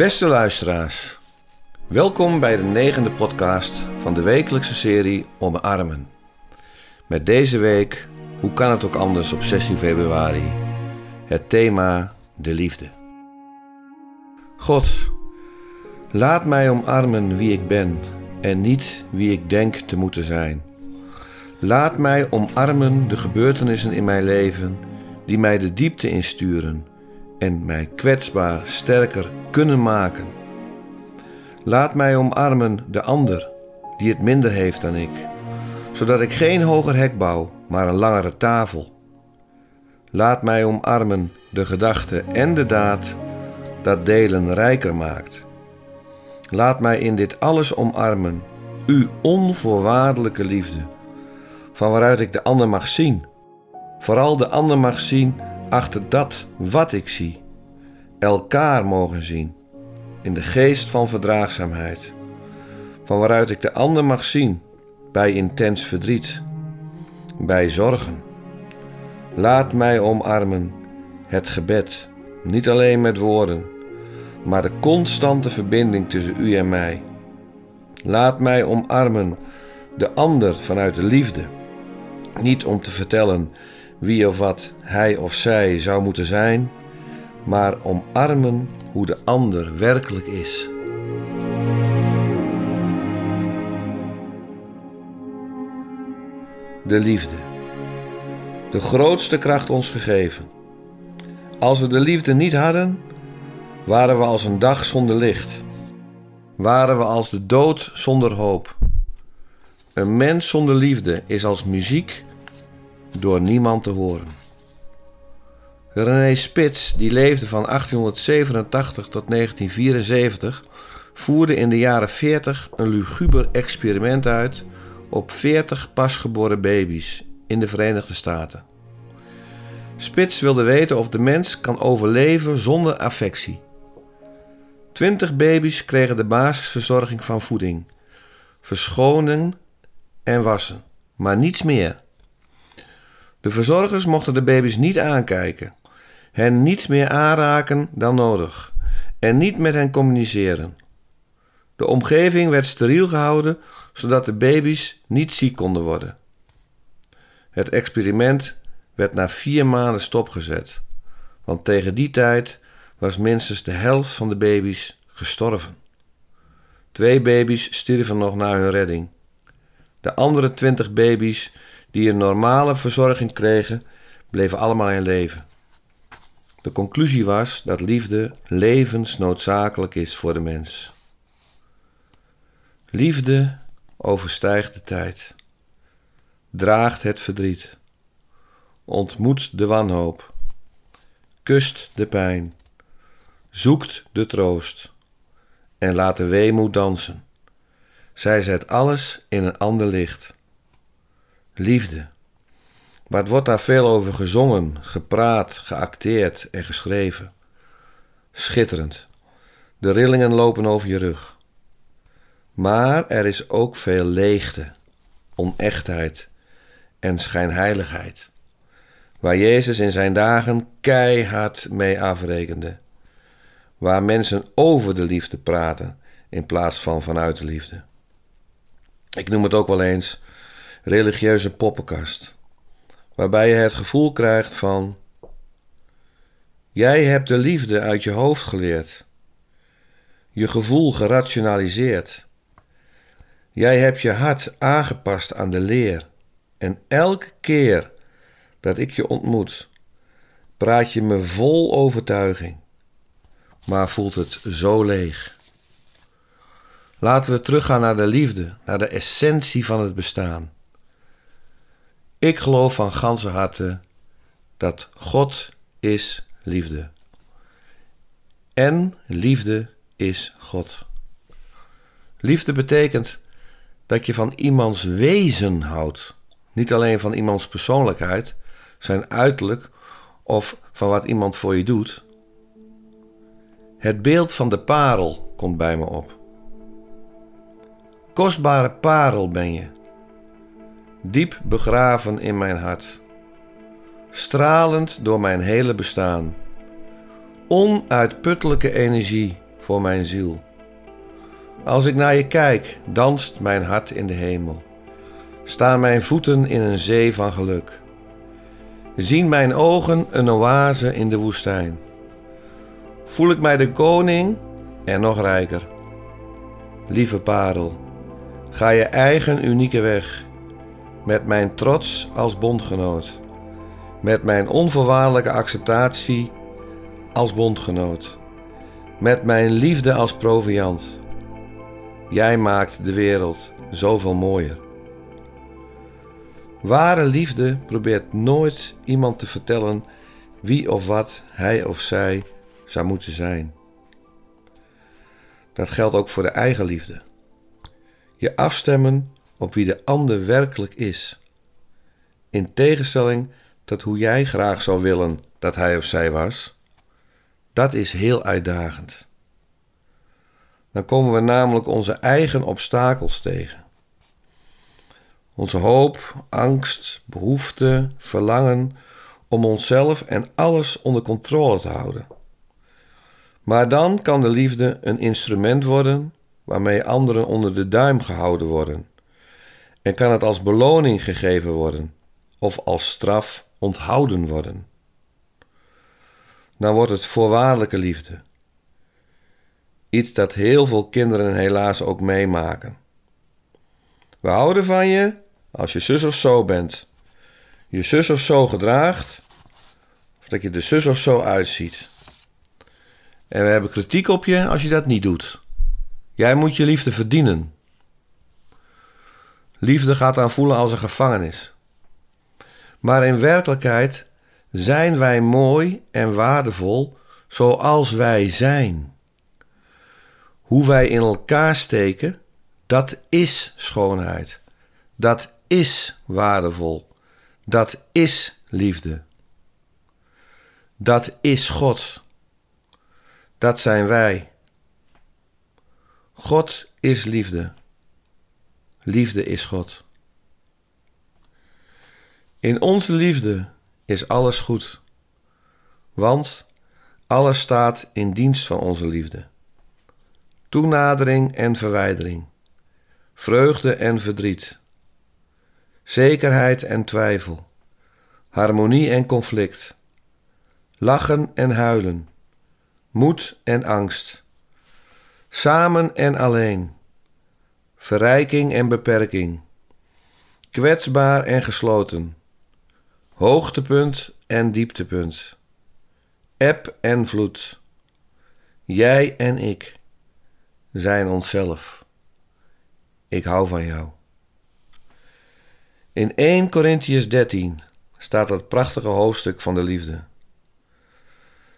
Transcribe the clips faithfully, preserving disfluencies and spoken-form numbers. Beste luisteraars, welkom bij de negende podcast van de wekelijkse serie Omarmen. Met deze week, hoe kan het ook anders op zestien februari, het thema de liefde. God, laat mij omarmen wie ik ben en niet wie ik denk te moeten zijn. Laat mij omarmen de gebeurtenissen in mijn leven die mij de diepte insturen en mij kwetsbaar sterker kunnen maken. Laat mij omarmen de ander die het minder heeft dan ik, zodat ik geen hoger hek bouw, maar een langere tafel. Laat mij omarmen de gedachte en de daad dat delen rijker maakt. Laat mij in dit alles omarmen, uw onvoorwaardelijke liefde, van waaruit ik de ander mag zien. Vooral de ander mag zien achter dat wat ik zie. Elkaar mogen zien, in de geest van verdraagzaamheid, van waaruit ik de ander mag zien bij intens verdriet, bij zorgen. Laat mij omarmen het gebed, niet alleen met woorden, maar de constante verbinding tussen u en mij. Laat mij omarmen de ander vanuit de liefde, niet om te vertellen wie of wat hij of zij zou moeten zijn, maar omarmen hoe de ander werkelijk is. De liefde. De grootste kracht ons gegeven. Als we de liefde niet hadden, waren we als een dag zonder licht. Waren we als de dood zonder hoop. Een mens zonder liefde is als muziek door niemand te horen. René Spitz, die leefde van achttien zevenentachtig tot negentien vierenzeventig, voerde in de jaren veertig een luguber experiment uit op veertig pasgeboren baby's in de Verenigde Staten. Spitz wilde weten of de mens kan overleven zonder affectie. Twintig baby's kregen de basisverzorging van voeding, verschoning en wassen, maar niets meer. De verzorgers mochten de baby's niet aankijken, hen niet meer aanraken dan nodig en niet met hen communiceren. De omgeving werd steriel gehouden, zodat de baby's niet ziek konden worden. Het experiment werd na vier maanden stopgezet, want tegen die tijd was minstens de helft van de baby's gestorven. Twee baby's stierven nog na hun redding. De andere twintig baby's die een normale verzorging kregen, bleven allemaal in leven. De conclusie was dat liefde levensnoodzakelijk is voor de mens. Liefde overstijgt de tijd, draagt het verdriet, ontmoet de wanhoop, kust de pijn, zoekt de troost en laat de weemoed dansen. Zij zet alles in een ander licht. Liefde. Wat wordt daar veel over gezongen, gepraat, geacteerd en geschreven? Schitterend. De rillingen lopen over je rug. Maar er is ook veel leegte, onechtheid en schijnheiligheid, waar Jezus in zijn dagen keihard mee afrekende. Waar mensen over de liefde praten in plaats van vanuit de liefde. Ik noem het ook wel eens religieuze poppenkast, waarbij je het gevoel krijgt van: jij hebt de liefde uit je hoofd geleerd, je gevoel gerationaliseerd, jij hebt je hart aangepast aan de leer en elke keer dat ik je ontmoet, praat je me vol overtuiging, maar voelt het zo leeg. Laten we teruggaan naar de liefde, naar de essentie van het bestaan. Ik geloof van ganse harte dat God is liefde. En liefde is God. Liefde betekent dat je van iemands wezen houdt. Niet alleen van iemands persoonlijkheid, zijn uiterlijk of van wat iemand voor je doet. Het beeld van de parel komt bij me op. Kostbare parel ben je, diep begraven in mijn hart, stralend door mijn hele bestaan, onuitputtelijke energie voor mijn ziel. Als ik naar je kijk, danst mijn hart in de hemel. Staan mijn voeten in een zee van geluk. Zien mijn ogen een oase in de woestijn. Voel ik mij de koning en nog rijker. Lieve parel, ga je eigen unieke weg. Met mijn trots als bondgenoot. Met mijn onvoorwaardelijke acceptatie als bondgenoot. Met mijn liefde als proviant. Jij maakt de wereld zoveel mooier. Ware liefde probeert nooit iemand te vertellen wie of wat hij of zij zou moeten zijn. Dat geldt ook voor de eigen liefde. Je afstemmen op wie de ander werkelijk is. In tegenstelling tot hoe jij graag zou willen dat hij of zij was. Dat is heel uitdagend. Dan komen we namelijk onze eigen obstakels tegen. Onze hoop, angst, behoefte, verlangen om onszelf en alles onder controle te houden. Maar dan kan de liefde een instrument worden waarmee anderen onder de duim gehouden worden. En kan het als beloning gegeven worden of als straf onthouden worden. Dan wordt het voorwaardelijke liefde. Iets dat heel veel kinderen helaas ook meemaken. We houden van je als je zus of zo bent. Je zus of zo gedraagt. Of dat je de zus of zo uitziet. En we hebben kritiek op je als je dat niet doet. Jij moet je liefde verdienen. Liefde gaat aan voelen als een gevangenis. Maar in werkelijkheid zijn wij mooi en waardevol zoals wij zijn. Hoe wij in elkaar steken, dat is schoonheid. Dat is waardevol. Dat is liefde. Dat is God. Dat zijn wij. God is liefde. Liefde is God. In onze liefde is alles goed, want alles staat in dienst van onze liefde. Toenadering en verwijdering, vreugde en verdriet, zekerheid en twijfel, harmonie en conflict, lachen en huilen, moed en angst, samen en alleen, verrijking en beperking, kwetsbaar en gesloten, hoogtepunt en dieptepunt, eb en vloed, jij en ik zijn onszelf. Ik hou van jou. In Eerste Korintiërs dertien staat dat prachtige hoofdstuk van de liefde.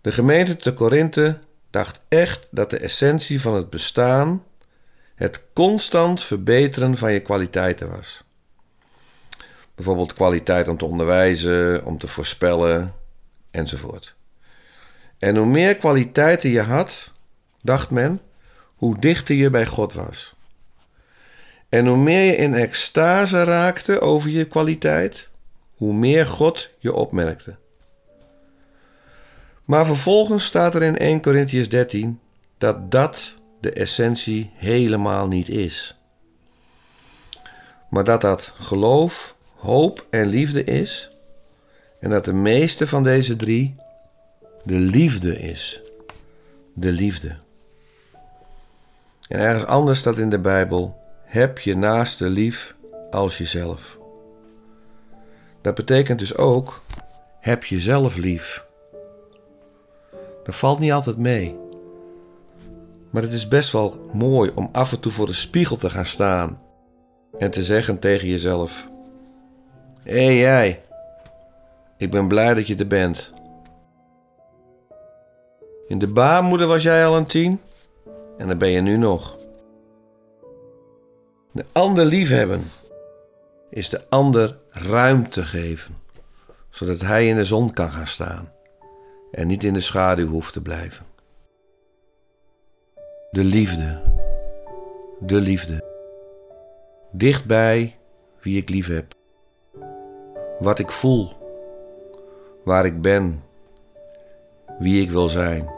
De gemeente te Korinthe dacht echt dat de essentie van het bestaan het constant verbeteren van je kwaliteiten was. Bijvoorbeeld kwaliteit om te onderwijzen, om te voorspellen, enzovoort. En hoe meer kwaliteiten je had, dacht men, hoe dichter je bij God was. En hoe meer je in extase raakte over je kwaliteit, hoe meer God je opmerkte. Maar vervolgens staat er in Eerste Korintiërs dertien dat dat de essentie helemaal niet is. Maar dat dat geloof, hoop en liefde is en dat de meeste van deze drie de liefde is. De liefde. En ergens anders staat in de Bijbel: heb je naaste lief als jezelf. Dat betekent dus ook: heb jezelf lief. Dat valt niet altijd mee. Maar het is best wel mooi om af en toe voor de spiegel te gaan staan en te zeggen tegen jezelf: hé hey, jij, ik ben blij dat je er bent. In de baarmoeder was jij al een tien en dat ben je nu nog. De ander liefhebben is de ander ruimte geven, zodat hij in de zon kan gaan staan en niet in de schaduw hoeft te blijven. De liefde, de liefde, dichtbij wie ik lief heb, wat ik voel, waar ik ben, wie ik wil zijn,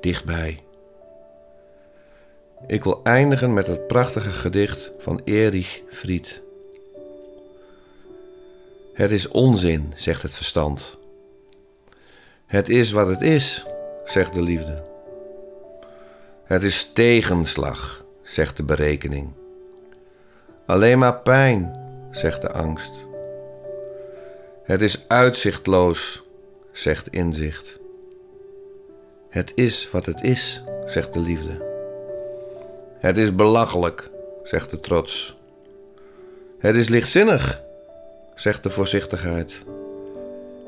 dichtbij. Ik wil eindigen met het prachtige gedicht van Erich Fried. Het is onzin, zegt het verstand. Het is wat het is, zegt de liefde. Het is tegenslag, zegt de berekening. Alleen maar pijn, zegt de angst. Het is uitzichtloos, zegt inzicht. Het is wat het is, zegt de liefde. Het is belachelijk, zegt de trots. Het is lichtzinnig, zegt de voorzichtigheid.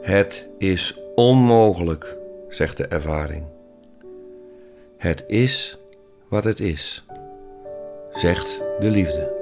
Het is onmogelijk, zegt de ervaring. Het is wat het is, zegt de liefde.